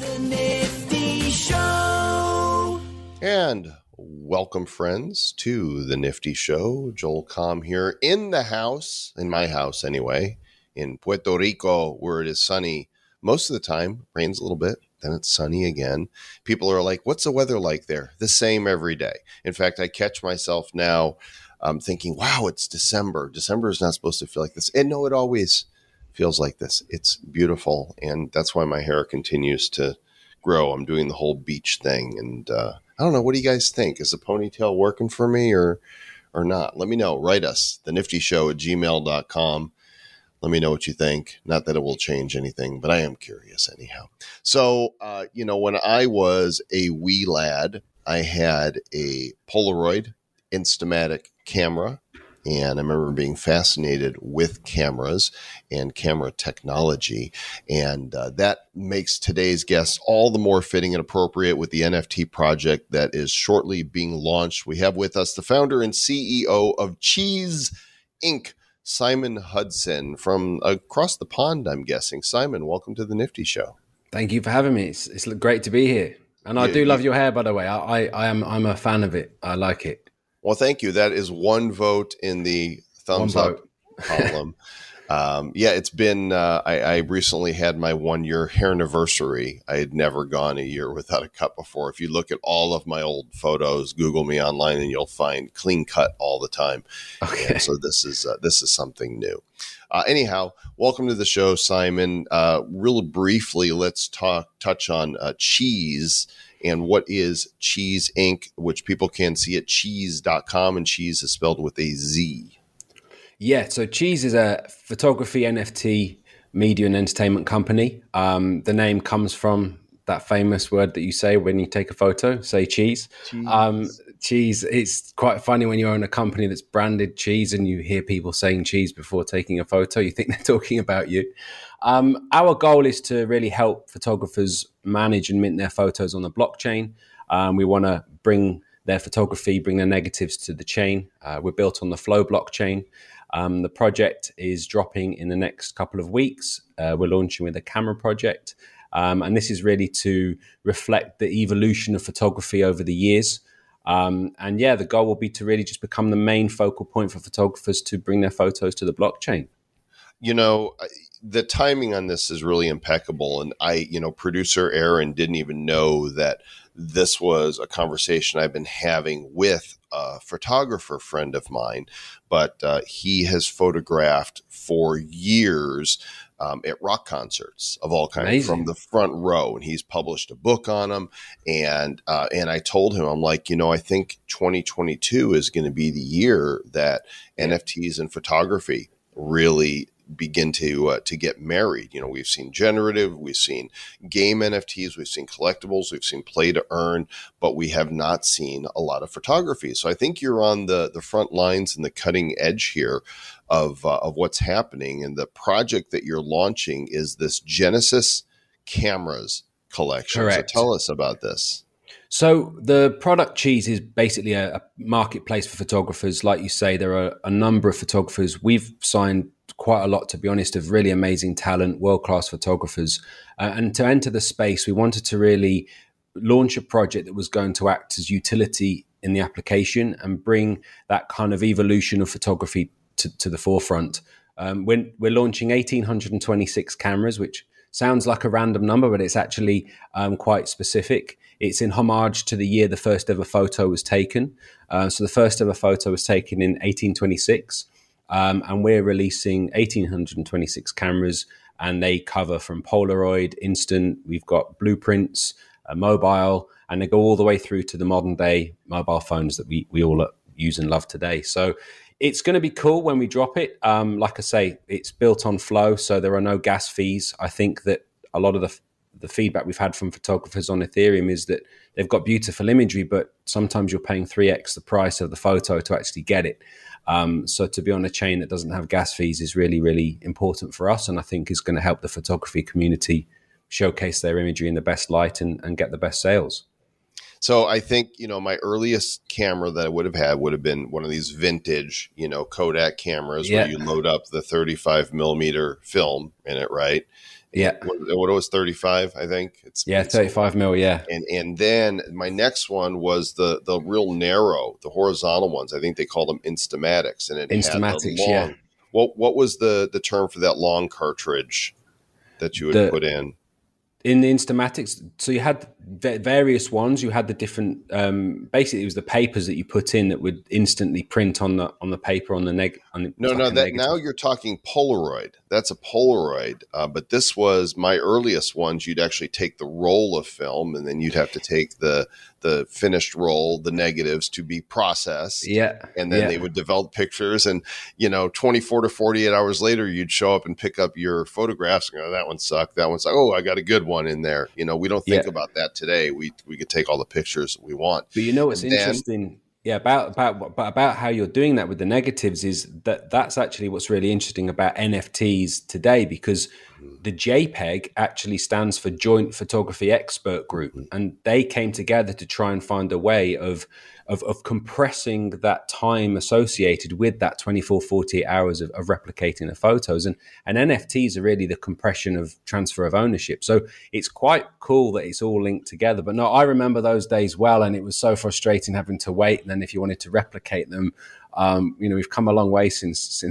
The Nifty Show. And welcome, friends, to The Nifty Show. Joel Comm here in the house, in my house anyway, in Puerto Rico, where it is sunny most of the time. Rains a little bit, then it's sunny again. People are like, what's the weather like there? The same every day. In fact, I catch myself now thinking, wow, it's December. December is not supposed to feel like this. And no, it always feels like this. It's beautiful. And that's why my hair continues to grow. I'm doing the whole beach thing. And I don't know. What do you guys think? Is the ponytail working for me or not? Let me know. Write us, thenifty.show@gmail.com. Let me know what you think. Not that it will change anything, but I am curious anyhow. So, you know, when I was a wee lad, I had a Polaroid Instamatic camera. And I remember being fascinated with cameras and camera technology. And that makes today's guest all the more fitting and appropriate with the NFT project that is shortly being launched. We have with us the founder and CEO of Cheeze Inc., Simon Hudson, from across the pond, I'm guessing. Simon, welcome to the Nifty Show. Thank you for having me. It's great to be here. And I do love your hair, by the way. I'm a fan of it. I like it. Well, thank you. That is one vote in the thumbs up column. Yeah, it's been, I recently had my 1 year hair anniversary. I had never gone a year without a cut before. If you look at all of my old photos, Google me online and you'll find clean cut all the time. Okay. And so this is something new. Anyhow, welcome to the show, Simon. Real briefly, let's touch on Cheeze. And what is Cheeze Inc., which people can see at cheeze.com, and Cheeze is spelled with a Z. Yeah, so Cheeze is a photography, NFT, media, and entertainment company. The name comes from that famous word that you say when you take a photo, say cheese. Cheese. Cheese, it's quite funny when you own a company that's branded cheese and you hear people saying cheese before taking a photo. You think they're talking about you. Our goal is to really help photographers manage and mint their photos on the blockchain. We want to bring their photography, bring their negatives to the chain. We're built on the Flow blockchain. The project is dropping in the next couple of weeks. We're launching with a camera project. And this is really to reflect the evolution of photography over the years. And yeah, the goal will be to really just become the main focal point for photographers to bring their photos to the blockchain. You know, the timing on this is really impeccable. And producer Aaron didn't even know that this was a conversation I've been having with a photographer friend of mine, but he has photographed for years at rock concerts of all kinds. Amazing. From the front row. And he's published a book on them. And I told him, I'm like, you know, I think 2022 is going to be the year that NFTs and photography really begin to get married. You know, we've seen generative, we've seen game NFTs, we've seen collectibles, we've seen play to earn, but we have not seen a lot of photography. So I think you're on the front lines and the cutting edge here of what's happening. And the project that you're launching is this Genesis Cameras Collection. Correct. So tell us about this. So the product Cheeze is basically a marketplace for photographers. Like you say, there are a number of photographers. We've signed quite a lot, to be honest, of really amazing talent, world-class photographers. And to enter the space, we wanted to really launch a project that was going to act as utility in the application and bring that kind of evolution of photography to the forefront. We're launching 1,826 cameras, which sounds like a random number, but it's actually quite specific. It's in homage to the year the first ever photo was taken. So the first ever photo was taken in 1826, and we're releasing 1,826 cameras, and they cover from Polaroid, instant, we've got blueprints, mobile, and they go all the way through to the modern day mobile phones that we all use and love today. So it's going to be cool when we drop it. Like I say, it's built on Flow, so there are no gas fees. I think that a lot of the feedback we've had from photographers on Ethereum is that they've got beautiful imagery, but sometimes you're paying 3x the price of the photo to actually get it. So to be on a chain that doesn't have gas fees is really, really important for us, and I think is going to help the photography community showcase their imagery in the best light and get the best sales. So I think, you know, my earliest camera that I would have had would have been one of these vintage, you know, Kodak cameras where you load up the 35 millimeter film in it, right? Yeah. What it was, 35, I think. It's 35 mil, yeah. And then my next one was the real narrow, the horizontal ones. I think they called them Instamatics. And it Instamatics, had long, yeah. What was the term for that long cartridge that you would put in? In the Instamatics, so you had various ones. You had the different, basically it was the papers that you put in that would instantly print on the paper on the negative. Now you're talking Polaroid. That's a Polaroid. But this was my earliest ones. You'd actually take the roll of film and then you'd have to take the finished roll, the negatives to be processed. Yeah. And then they would develop pictures and, you know, 24 to 48 hours later, you'd show up and pick up your photographs and go, that one sucked. That one sucked. Oh, I got a good one in there. You know, we don't think about that today. We could take all the pictures we want. But you know what's interesting about how you're doing that with the negatives is that's actually what's really interesting about NFTs today, because the JPEG actually stands for Joint Photography Expert Group, and they came together to try and find a way of compressing that time associated with that 24, 48 hours of replicating the photos. And NFTs are really the compression of transfer of ownership. So it's quite cool that it's all linked together. But no, I remember those days well, and it was so frustrating having to wait. And then if you wanted to replicate them, you know, we've come a long way since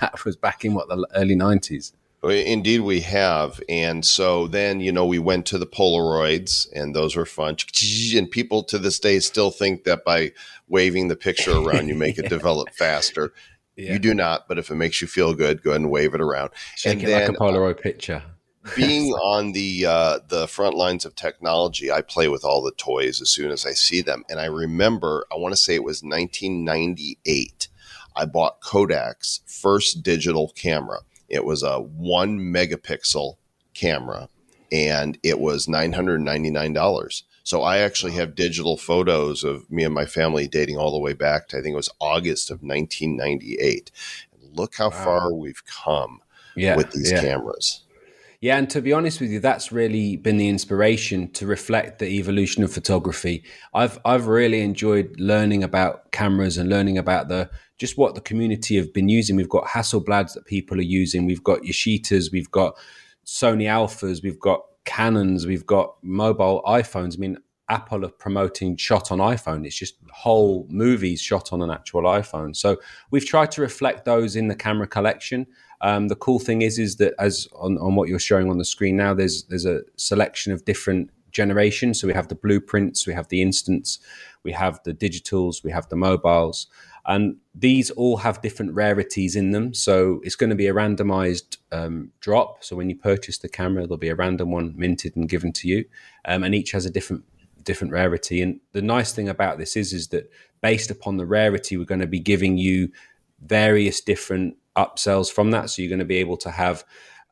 that was back in the early 90s. Indeed we have. And so then, you know, we went to the Polaroids and those were fun. And people to this day still think that by waving the picture around, you make it develop faster. Yeah. You do not. But if it makes you feel good, go ahead and wave it around. Shake it like a Polaroid picture. Being on the front lines of technology, I play with all the toys as soon as I see them. And I remember, I want to say it was 1998. I bought Kodak's first digital camera. It was a 1 megapixel camera and it was $999. So I actually have digital photos of me and my family dating all the way back to, I think it was August of 1998. And look how far we've come with these cameras. Yeah. And to be honest with you, that's really been the inspiration to reflect the evolution of photography. I've really enjoyed learning about cameras and learning about just what the community have been using. We've got Hasselblads that people are using. We've got Yashicas. We've got Sony Alphas. We've got Canons. We've got mobile iPhones. I mean, Apple are promoting shot on iPhone. It's just whole movies shot on an actual iPhone. So we've tried to reflect those in the camera collection. The cool thing is that as on what you're showing on the screen now, there's a selection of different generations. So we have the blueprints, we have the instants, we have the digitals, we have the mobiles, and these all have different rarities in them. So it's going to be a randomized drop. So when you purchase the camera, there'll be a random one minted and given to you. And each has a different rarity. And the nice thing about this is that based upon the rarity, we're going to be giving you various different upsells from that. So you're going to be able to have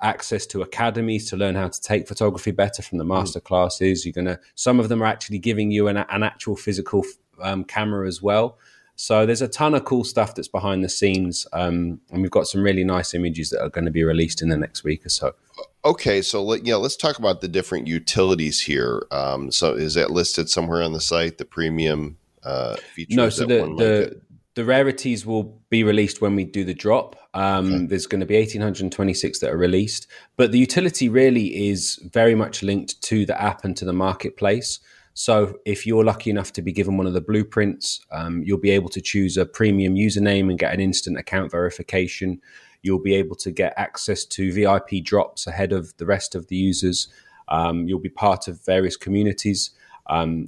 access to academies to learn how to take photography better from the master classes. Some of them are actually giving you an actual physical camera as well. So there's a ton of cool stuff that's behind the scenes. And we've got some really nice images that are going to be released in the next week or so. Okay. So let's talk about the different utilities here. So is that listed somewhere on the site, the premium features? No, so the rarities will be released when we do the drop. There's going to be 1,826 that are released, but the utility really is very much linked to the app and to the marketplace. So if you're lucky enough to be given one of the blueprints, you'll be able to choose a premium username and get an instant account verification. You'll be able to get access to VIP drops ahead of the rest of the users. You'll be part of various communities.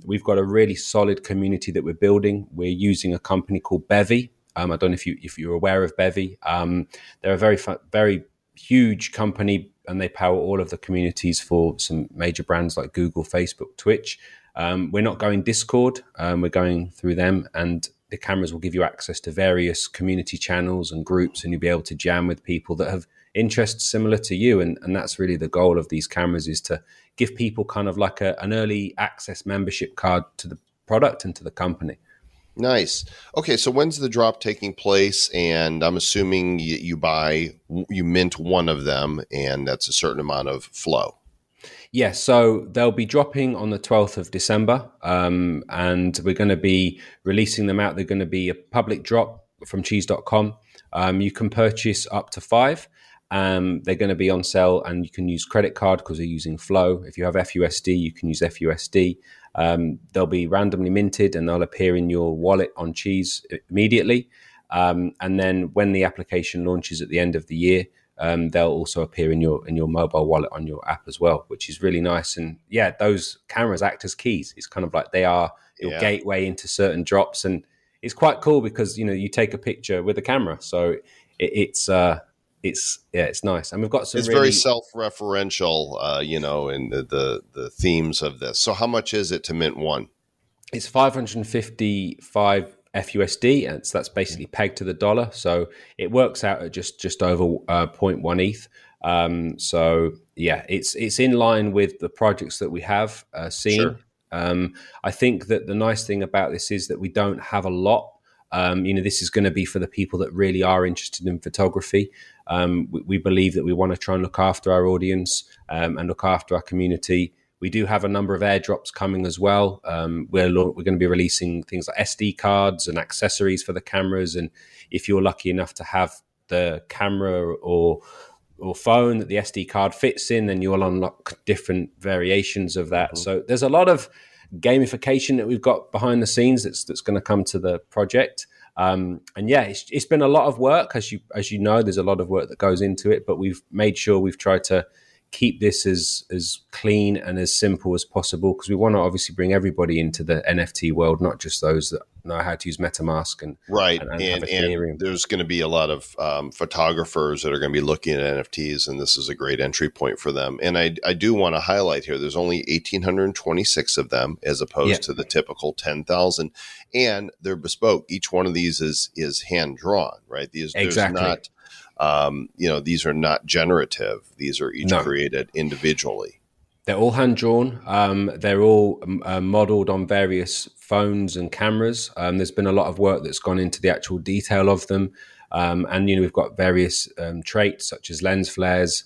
We've got a really solid community that we're building. We're using a company called Bevy. I don't know if you're aware of Bevy. They're a very, very huge company, and they power all of the communities for some major brands like Google, Facebook, Twitch. We're not going Discord, we're going through them, and the cameras will give you access to various community channels and groups, and you'll be able to jam with people that have interests similar to you. And that's really the goal of these cameras, is to give people kind of like an early access membership card to the product and to the company. Nice. Okay, so when's the drop taking place? And I'm assuming you mint one of them, and that's a certain amount of flow. Yeah, so they'll be dropping on the 12th of December, and we're going to be releasing them out. They're going to be a public drop from Cheeze.com. You can purchase up to 5. They're going to be on sale, and you can use credit card because they're using Flow. If you have FUSD, you can use FUSD. They'll be randomly minted, and they'll appear in your wallet on Cheeze immediately. And then when the application launches at the end of the year, they'll also appear in your mobile wallet on your app as well, which is really nice. And yeah, those cameras act as keys. It's kind of like they are your gateway into certain drops, and it's quite cool because, you know, you take a picture with a camera, so it's nice. And we've got some. It's really very self-referential, you know, in the themes of this. So how much is it to mint one? It's 555. FUSD, and so that's basically pegged to the dollar, so it works out at just over 0.1 ETH. So yeah, it's in line with the projects that we have seen. Sure. I think that the nice thing about this is that we don't have a lot. You know, this is going to be for the people that really are interested in photography. We believe that we want to try and look after our audience and look after our community. We do have a number of airdrops coming as well. We're going to be releasing things like SD cards and accessories for the cameras. And if you're lucky enough to have the camera or phone that the SD card fits in, then you'll unlock different variations of that. Mm-hmm. So there's a lot of gamification that we've got behind the scenes that's going to come to the project. And yeah, it's been a lot of work. As you know, there's a lot of work that goes into it, but we've made sure we've tried to keep this as clean and as simple as possible, because we want to obviously bring everybody into the NFT world, not just those that know how to use MetaMask and there's going to be a lot of photographers that are going to be looking at NFTs, and this is a great entry point for them. And I do want to highlight here, there's only 1,826 of them as opposed to the typical 10,000, and they're bespoke. Each one of these is hand drawn, right? These exactly. There's not you know, these are not generative. These are each created individually. They're all hand-drawn. They're all modeled on various phones and cameras. There's been a lot of work that's gone into the actual detail of them. And, you know, we've got various traits such as lens flares,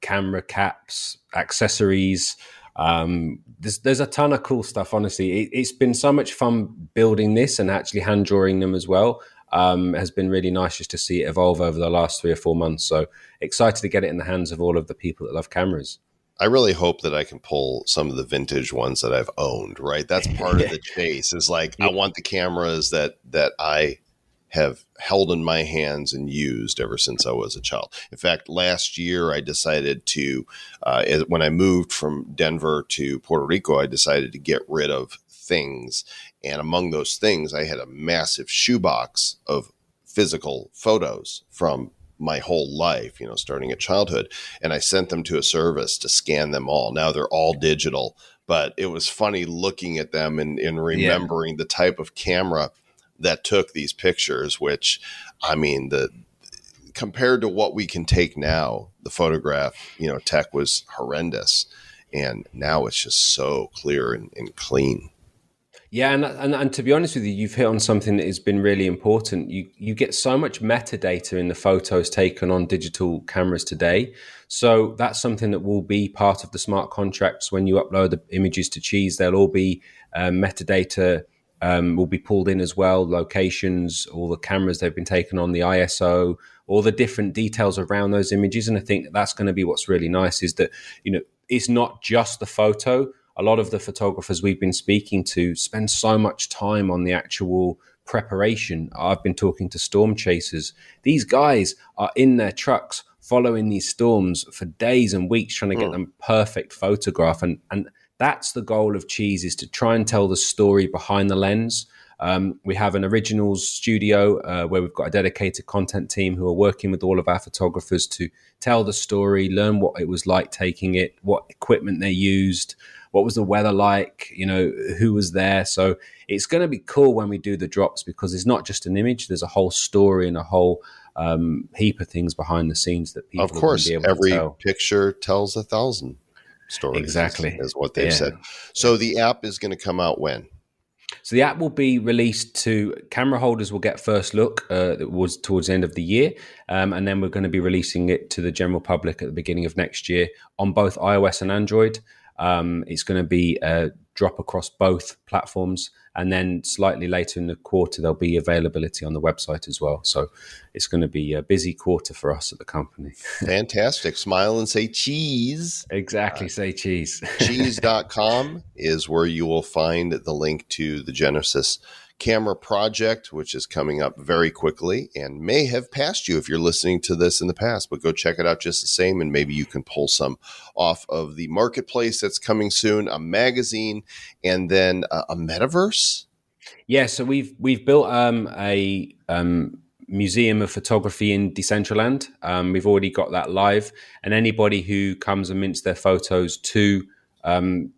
camera caps, accessories. There's a ton of cool stuff, honestly. It's been so much fun building this and actually hand-drawing them as well. Has been really nice just to see it evolve over the last 3 or 4 months. So excited to get it in the hands of all of the people that love cameras. I really hope that I can pull some of the vintage ones that I've owned, right? That's part of the chase is like, I want the cameras that I have held in my hands and used ever since I was a child. In fact, last year I decided to, when I moved from Denver to Puerto Rico, I decided to get rid of things, and among those things I had a massive shoebox of physical photos from my whole life, you know, starting at childhood, and I sent them to a service to scan them all. Now they're all digital, but it was funny looking at them and remembering the type of camera that took these pictures, which I mean, compared to what we can take now, the photograph, you know, tech was horrendous, and now it's just so clear and clean. Yeah, and to be honest with you, you've hit on something that has been really important. You get so much metadata in the photos taken on digital cameras today. So that's something that will be part of the smart contracts. When you upload the images to Cheeze, they'll all be metadata will be pulled in as well, locations, all the cameras they've been taken on, the ISO, all the different details around those images. And I think that's going to be what's really nice is that, you know, it's not just the photo. A lot of the photographers we've been speaking to spend so much time on the actual preparation. I've been talking to storm chasers. These guys are in their trucks following these storms for days and weeks trying to get them perfect photograph. And that's the goal of Cheeze, is to try and tell the story behind the lens. We have an originals studio where we've got a dedicated content team who are working with all of our photographers to tell the story, learn what it was like taking it, what equipment they used, what was the weather like, you know, who was there. So it's going to be cool when we do the drops, because it's not just an image. There's a whole story and a whole heap of things behind the scenes that people can be able to tell. Of course, every picture tells 1,000 stories. Exactly. Is what they've said. So the app is going to come out when? So the app will be released to camera holders, will get first look towards the end of the year. And then we're going to be releasing it to the general public at the beginning of next year on both iOS and Android. It's going to be a drop across both platforms. And then slightly later in the quarter, there'll be availability on the website as well. So it's going to be a busy quarter for us at the company. Fantastic. Smile and say cheese. Exactly. Say cheese. Cheeze.com is where you will find the link to the Genesis Camera project, which is coming up very quickly and may have passed you if you're listening to this in the past, but go check it out just the same. And maybe you can pull some off of the marketplace that's coming soon, a magazine, and then a metaverse. Yeah. So we've built a museum of photography in Decentraland. We've already got that live, and anybody who comes and mints their photos to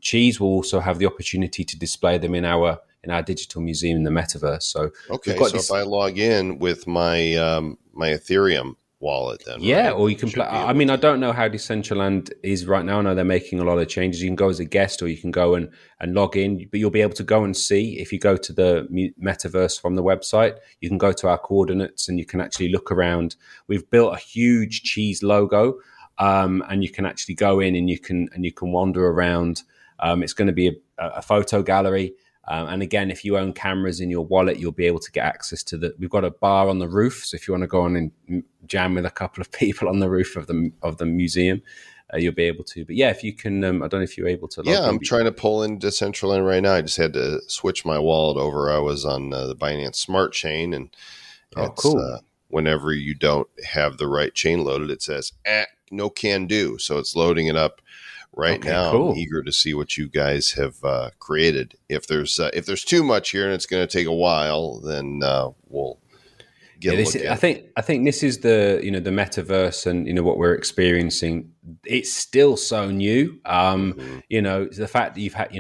Cheeze will also have the opportunity to display them in our digital museum in the metaverse. So okay, so if I log in with my my Ethereum wallet, then yeah, right? Or you can play. I mean, I don't know how Decentraland is right now. I know they're making a lot of changes. You can go as a guest, or you can go and log in, but you'll be able to go and see. If you go to the metaverse from the website, you can go to our coordinates and you can actually look around. We've built a huge Cheeze logo, and you can actually go in and you can wander around. It's going to be a photo gallery. And again, if you own cameras in your wallet, you'll be able to get access to the. We've got a bar on the roof, so if you want to go on and jam with a couple of people on the roof of the museum, you'll be able to. But yeah, if you can, I don't know if you're able to. Yeah, I'm trying to pull into Decentraland right now. I just had to switch my wallet over. I was on the Binance Smart Chain, and it's, cool. Whenever you don't have the right chain loaded, it says no can do. So it's loading it up. Right okay, now, cool. I'm eager to see what you guys have created. If there's too much here and it's going to take a while, then we'll get a look at it. I think this is the metaverse and what we're experiencing. It's still so new. Mm-hmm. The fact that you've had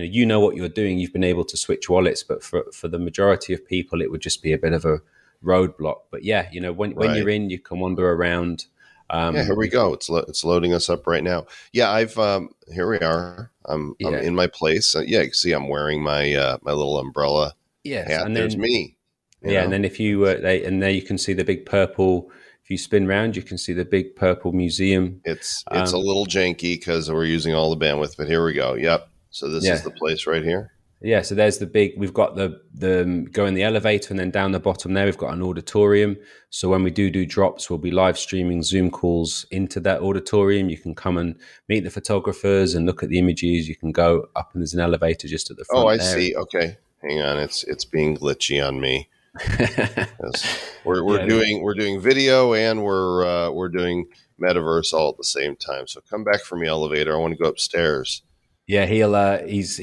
what you're doing, you've been able to switch wallets, but for the majority of people, it would just be a bit of a roadblock. But yeah, when right. You're in, you can wander around. Yeah, here we go. It's loading us up right now. Yeah, I've here we are. I'm in my place. Yeah, you can see I'm wearing my my little umbrella. Yes, hat. And then, there's me. And then if you and there you can see the big purple. If you spin round, you can see the big purple museum. It's a little janky because we're using all the bandwidth, but here we go. Yep. So this is the place right here. Yeah, so there's the big, we've got the go in the elevator, and then down the bottom there, we've got an auditorium. So when we do drops, we'll be live streaming Zoom calls into that auditorium. You can come and meet the photographers and look at the images. You can go up, and there's an elevator just at the front. Oh, I see. Okay. Hang on. It's being glitchy on me. We're doing video and we're doing metaverse all at the same time. So come back from the elevator. I want to go upstairs. Yeah, he's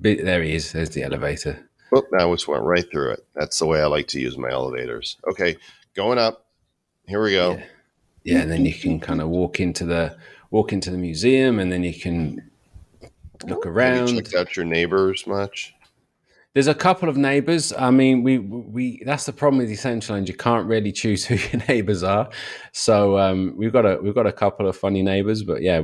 there he is. There's the elevator. Well, I just went right through it. That's the way I like to use my elevators. Okay, going up. Here we go. Yeah, and then you can kind of walk into the museum, and then you can look around. Have you checked out your neighbors much? There's a couple of neighbors. I mean, we that's the problem with Decentraland. You can't really choose who your neighbors are. So we've got a couple of funny neighbors, but yeah,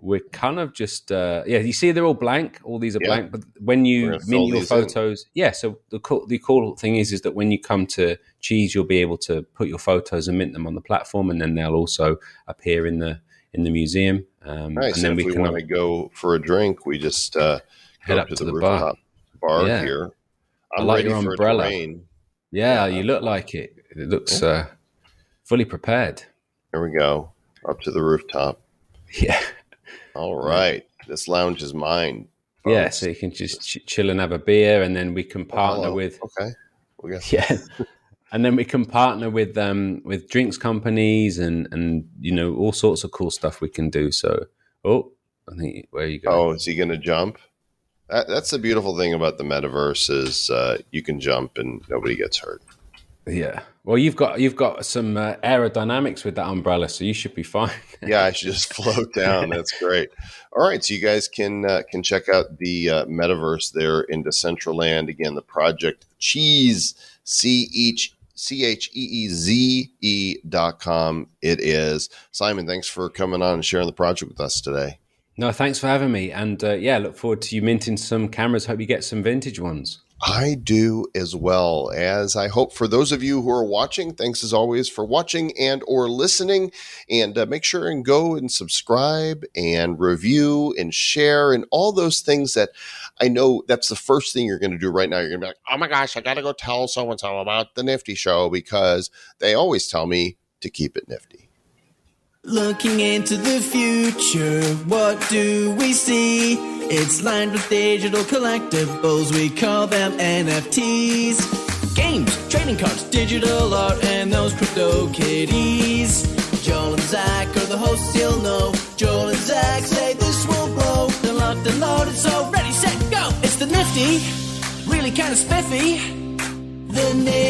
we're kind of just, you see they're all blank. All these are blank, but when you mint your photos, so the cool thing is that when you come to Cheeze, you'll be able to put your photos and mint them on the platform, and then they'll also appear in the museum. Nice. And then if we want to go for a drink, we just head up to the rooftop bar here. I like your umbrella. Yeah, you look like it. It looks fully prepared. Here we go, up to the rooftop. Yeah. All right. This lounge is mine. Yeah, so you can just chill and have a beer, and then we can partner with... Okay. We got and then we can partner with drinks companies and all sorts of cool stuff we can do. So, I think... Where are you going? Oh, is he going to jump? That's the beautiful thing about the metaverse is you can jump and nobody gets hurt. Yeah. Well, you've got some aerodynamics with that umbrella, so you should be fine. Yeah, I should just float down. That's great. All right, so you guys can check out the metaverse there in Decentraland. Again, the project Cheeze, Cheeze.com. It is. Simon, thanks for coming on and sharing the project with us today. No, thanks for having me. And yeah, look forward to you minting some cameras. Hope you get some vintage ones. I do as well, as I hope for those of you who are watching. Thanks as always for watching and or listening, and make sure and go and subscribe and review and share and all those things that I know that's the first thing you're going to do right now. You're going to be like, oh my gosh, I got to go tell so-and-so about the Nifty Show because they always tell me to keep it nifty. Looking into the future, what do we see? It's lined with digital collectibles, we call them NFTs. Games, trading cards, digital art, and those crypto kitties. Joel and Zach are the hosts, you'll know. Joel and Zach say this will blow. They're locked and loaded, so ready, set, go. It's the Nifty, really kind of spiffy. The Nifty.